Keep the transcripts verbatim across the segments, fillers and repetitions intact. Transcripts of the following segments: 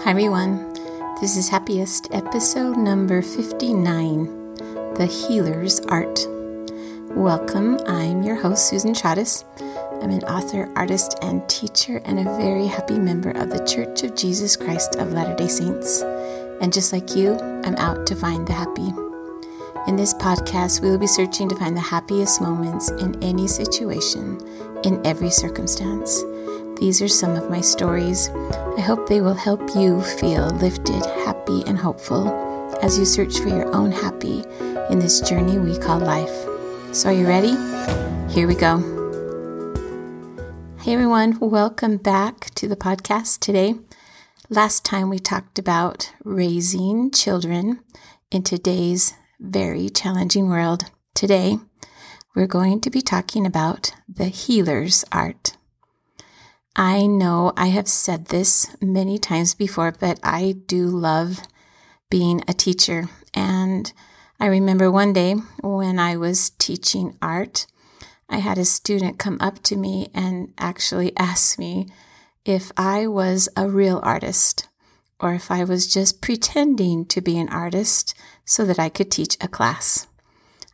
Hi everyone, this is Happiest, episode number fifty-nine, The Healer's Art. Welcome, I'm your host Susan Trottis. I'm an author, artist, and teacher, and a very happy member of The Church of Jesus Christ of Latter-day Saints. And just like you, I'm out to find the happy. In this podcast, we will be searching to find the happiest moments in any situation, in every circumstance. These are some of my stories. I hope they will help you feel lifted, happy, and hopeful as you search for your own happy in this journey we call life. So are you ready? Here we go. Hey everyone, welcome back to the podcast today. Last time we talked about raising children in today's very challenging world. Today, we're going to be talking about the healer's art. I know I have said this many times before, but I do love being a teacher. And I remember one day when I was teaching art, I had a student come up to me and actually ask me if I was a real artist or if I was just pretending to be an artist so that I could teach a class.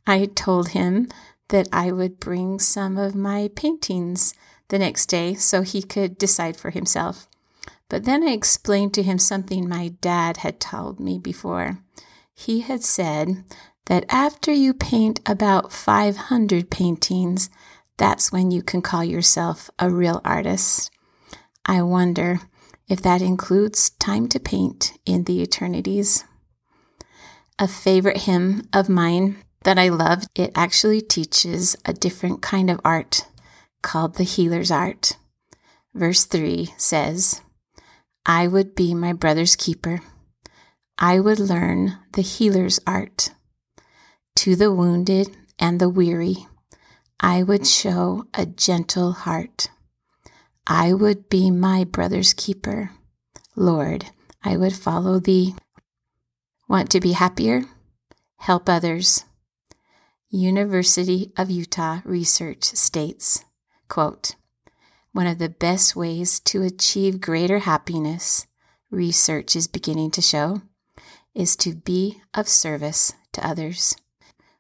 I told him that I would bring some of my paintings the next day so he could decide for himself. But then I explained to him something my dad had told me before. He had said that after you paint about five hundred paintings, that's when you can call yourself a real artist. I wonder if that includes time to paint in the eternities. A favorite hymn of mine that I love, it actually teaches a different kind of art called the healer's art. Verse three says, I would be my brother's keeper. I would learn the healer's art. To the wounded and the weary, I would show a gentle heart. I would be my brother's keeper. Lord, I would follow thee. Want to be happier? Help others. University of Utah research states, quote, one of the best ways to achieve greater happiness, research is beginning to show, is to be of service to others.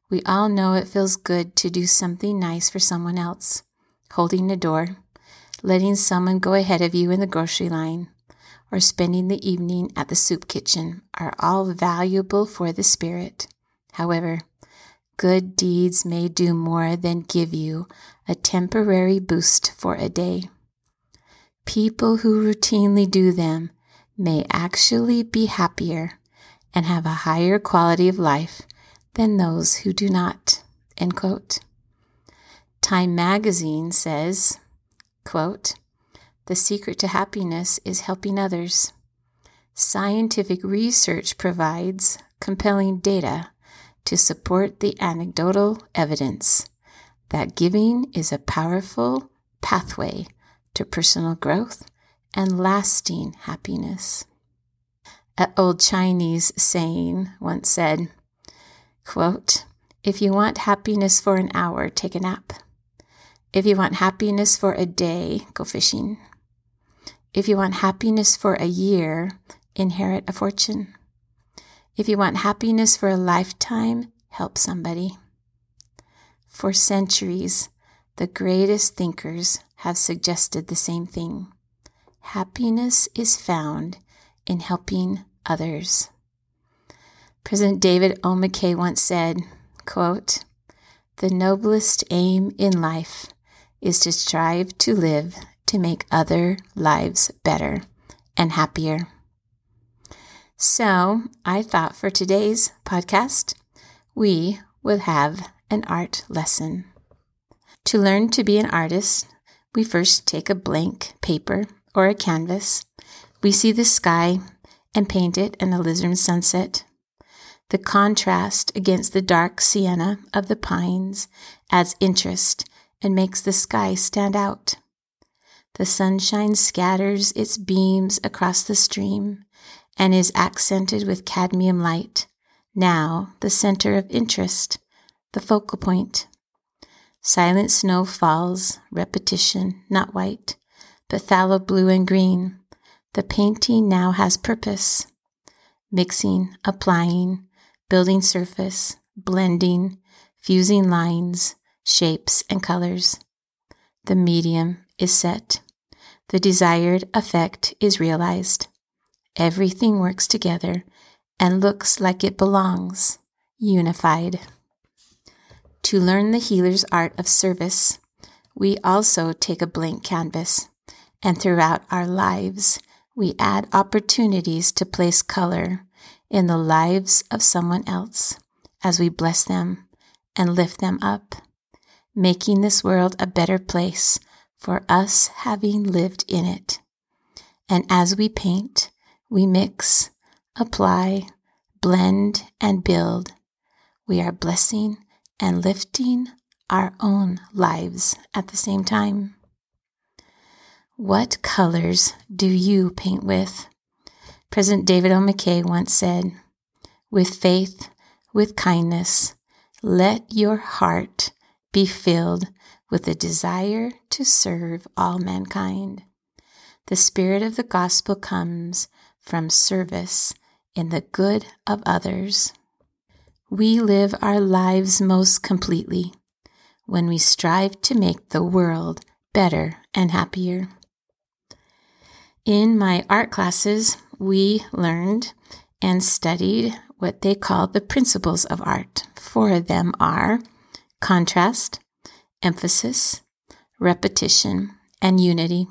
We all know it feels good to do something nice for someone else, holding the door, letting someone go ahead of you in the grocery line, or spending the evening at the soup kitchen are all valuable for the spirit. However, good deeds may do more than give you a temporary boost for a day. People who routinely do them may actually be happier and have a higher quality of life than those who do not. End quote. Time magazine says, quote, the secret to happiness is helping others. Scientific research provides compelling data to support the anecdotal evidence that giving is a powerful pathway to personal growth and lasting happiness. An old Chinese saying once said, quote, if you want happiness for an hour, take a nap. If you want happiness for a day, go fishing. If you want happiness for a year, inherit a fortune. If you want happiness for a lifetime, help somebody. For centuries, the greatest thinkers have suggested the same thing. Happiness is found in helping others. President David O. McKay once said, quote, the noblest aim in life is to strive to live to make other lives better and happier. So I thought for today's podcast, we will have an art lesson. To learn to be an artist, we first take a blank paper or a canvas. We see the sky and paint it an alizarin sunset. The contrast against the dark sienna of the pines adds interest and makes the sky stand out. The sunshine scatters its beams across the stream and is accented with cadmium light, now the center of interest, the focal point. Silent snow falls, repetition, not white, but fallow blue and green, The painting now has purpose. Mixing, applying, building surface, blending, fusing lines, shapes, and colors. The medium is set. The desired effect is realized. Everything works together and looks like it belongs, unified. To learn the healer's art of service, we also take a blank canvas, and throughout our lives, we add opportunities to place color in the lives of someone else as we bless them and lift them up, making this world a better place for us having lived in it. And as we paint, we mix, apply, blend, and build. We are blessing and lifting our own lives at the same time. What colors do you paint with? President David O. McKay once said, "With faith, with kindness, let your heart be filled with a desire to serve all mankind." The spirit of the gospel comes from service in the good of others. We live our lives most completely when we strive to make the world better and happier. In my art classes, we learned and studied what they call the principles of art. Four of them are contrast, emphasis, repetition, and unity.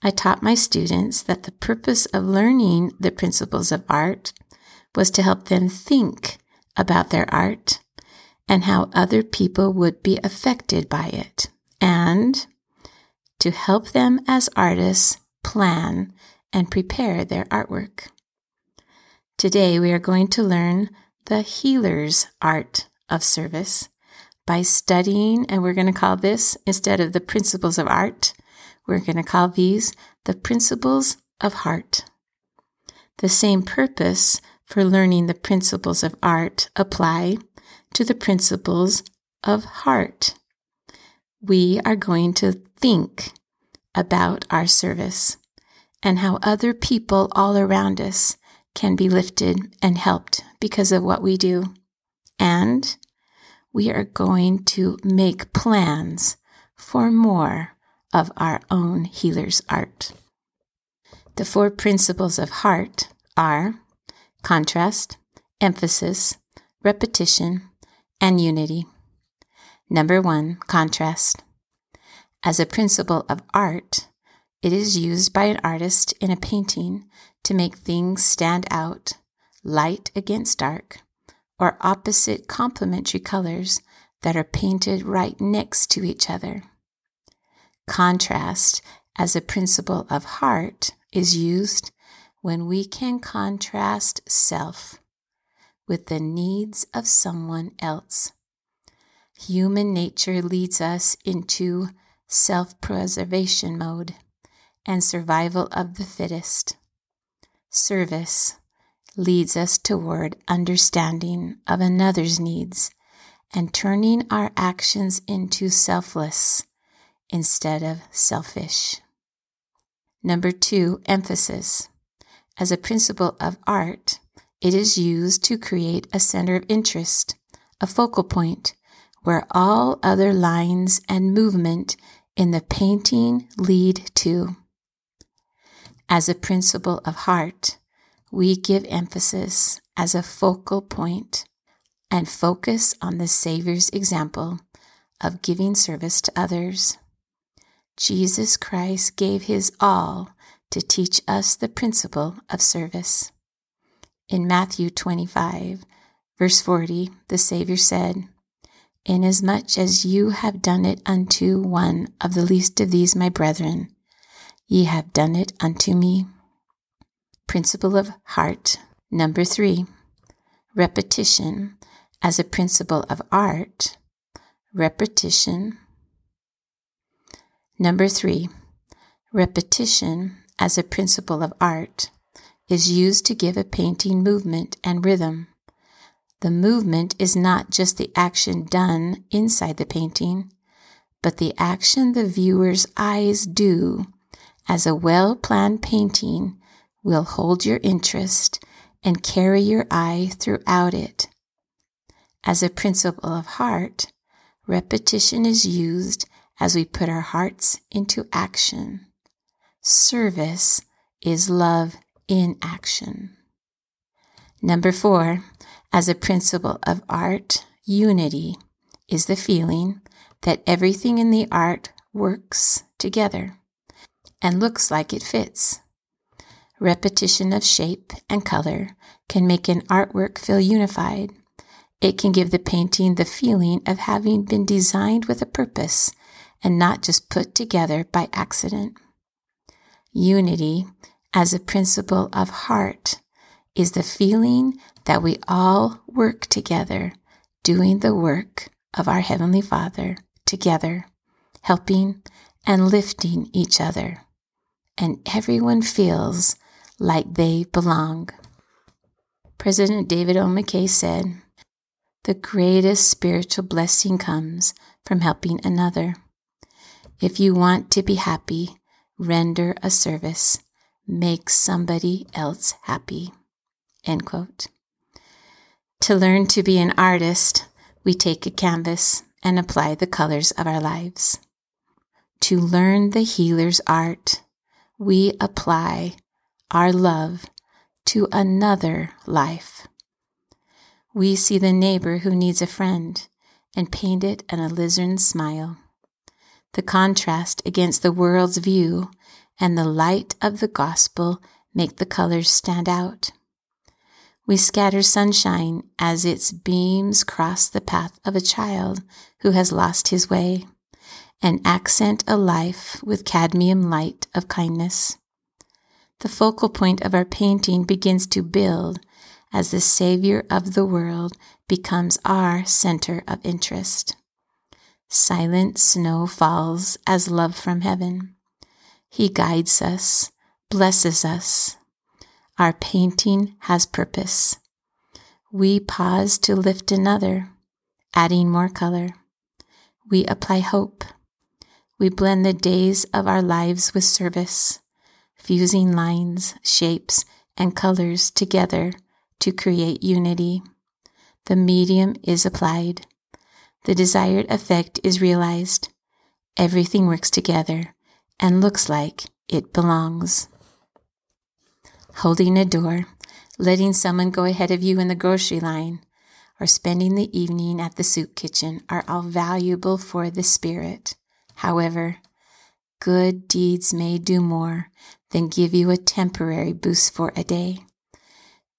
I taught my students that the purpose of learning the principles of art was to help them think about their art and how other people would be affected by it, and to help them as artists plan and prepare their artwork. Today we are going to learn the healer's art of service by studying, and we're going to call this, instead of the principles of art, we're going to call these the principles of heart. The same purpose for learning the principles of art apply to the principles of heart. We are going to think about our service and how other people all around us can be lifted and helped because of what we do. And we are going to make plans for more of our own healer's art. The four principles of heart are contrast, emphasis, repetition, and unity. Number one, contrast. As a principle of art, it is used by an artist in a painting to make things stand out, light against dark, or opposite complementary colors that are painted right next to each other. Contrast, as a principle of heart, is used when we can contrast self with the needs of someone else. Human nature leads us into self-preservation mode and survival of the fittest. Service leads us toward understanding of another's needs and turning our actions into selfless instead of selfish. Number two, emphasis. As a principle of art, it is used to create a center of interest, a focal point, where all other lines and movement in the painting lead to. As a principle of heart, we give emphasis as a focal point and focus on the Savior's example of giving service to others. Jesus Christ gave his all to teach us the principle of service. In Matthew twenty-five, verse forty, the Savior said, "Inasmuch as you have done it unto one of the least of these, my brethren, ye have done it unto me." Principle of heart. Number three, repetition. As a principle of art, repetition. Number three, repetition as a principle of art is used to give a painting movement and rhythm. The movement is not just the action done inside the painting, but the action the viewer's eyes do as a well-planned painting will hold your interest and carry your eye throughout it. As a principle of heart, repetition is used as we put our hearts into action. Service is love in action. Number four, as a principle of art, unity is the feeling that everything in the art works together and looks like it fits. Repetition of shape and color can make an artwork feel unified. It can give the painting the feeling of having been designed with a purpose and not just put together by accident. Unity, as a principle of heart, is the feeling that we all work together, doing the work of our Heavenly Father together, helping and lifting each other. And everyone feels like they belong. President David O. McKay said, "The greatest spiritual blessing comes from helping another. If you want to be happy, render a service. Make somebody else happy." End quote. To learn to be an artist, we take a canvas and apply the colors of our lives. To learn the healer's art, we apply our love to another life. We see the neighbor who needs a friend and paint it an alizarin smile. The contrast against the world's view and the light of the gospel make the colors stand out. We scatter sunshine as its beams cross the path of a child who has lost his way, and accent a life with cadmium light of kindness. The focal point of our painting begins to build as the Savior of the world becomes our center of interest. Silent snow falls as love from heaven. He guides us, blesses us. Our painting has purpose. We pause to lift another, adding more color. We apply hope. We blend the days of our lives with service, fusing lines, shapes, and colors together to create unity. The medium is applied. The desired effect is realized. Everything works together and looks like it belongs. Holding a door, letting someone go ahead of you in the grocery line, or spending the evening at the soup kitchen are all valuable for the spirit. However, good deeds may do more than give you a temporary boost for a day.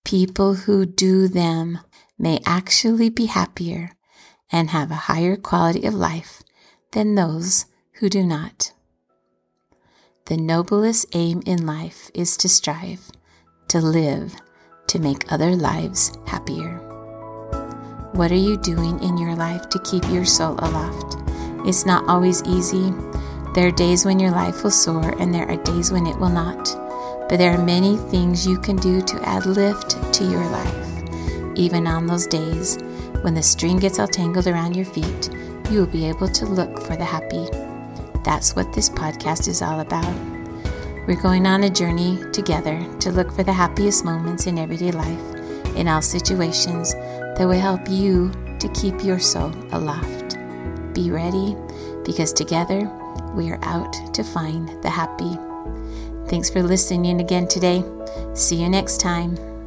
People who do them may actually be happier and have a higher quality of life than those who do not. The noblest aim in life is to strive, to live, to make other lives happier. What are you doing in your life to keep your soul aloft? It's not always easy. There are days when your life will soar, and there are days when it will not. But there are many things you can do to add lift to your life. Even on those days when the string gets all tangled around your feet, you will be able to look for the happy. That's what this podcast is all about. We're going on a journey together to look for the happiest moments in everyday life, in all situations, that will help you to keep your soul aloft. Be ready, because together we are out to find the happy. Thanks for listening again today. See you next time.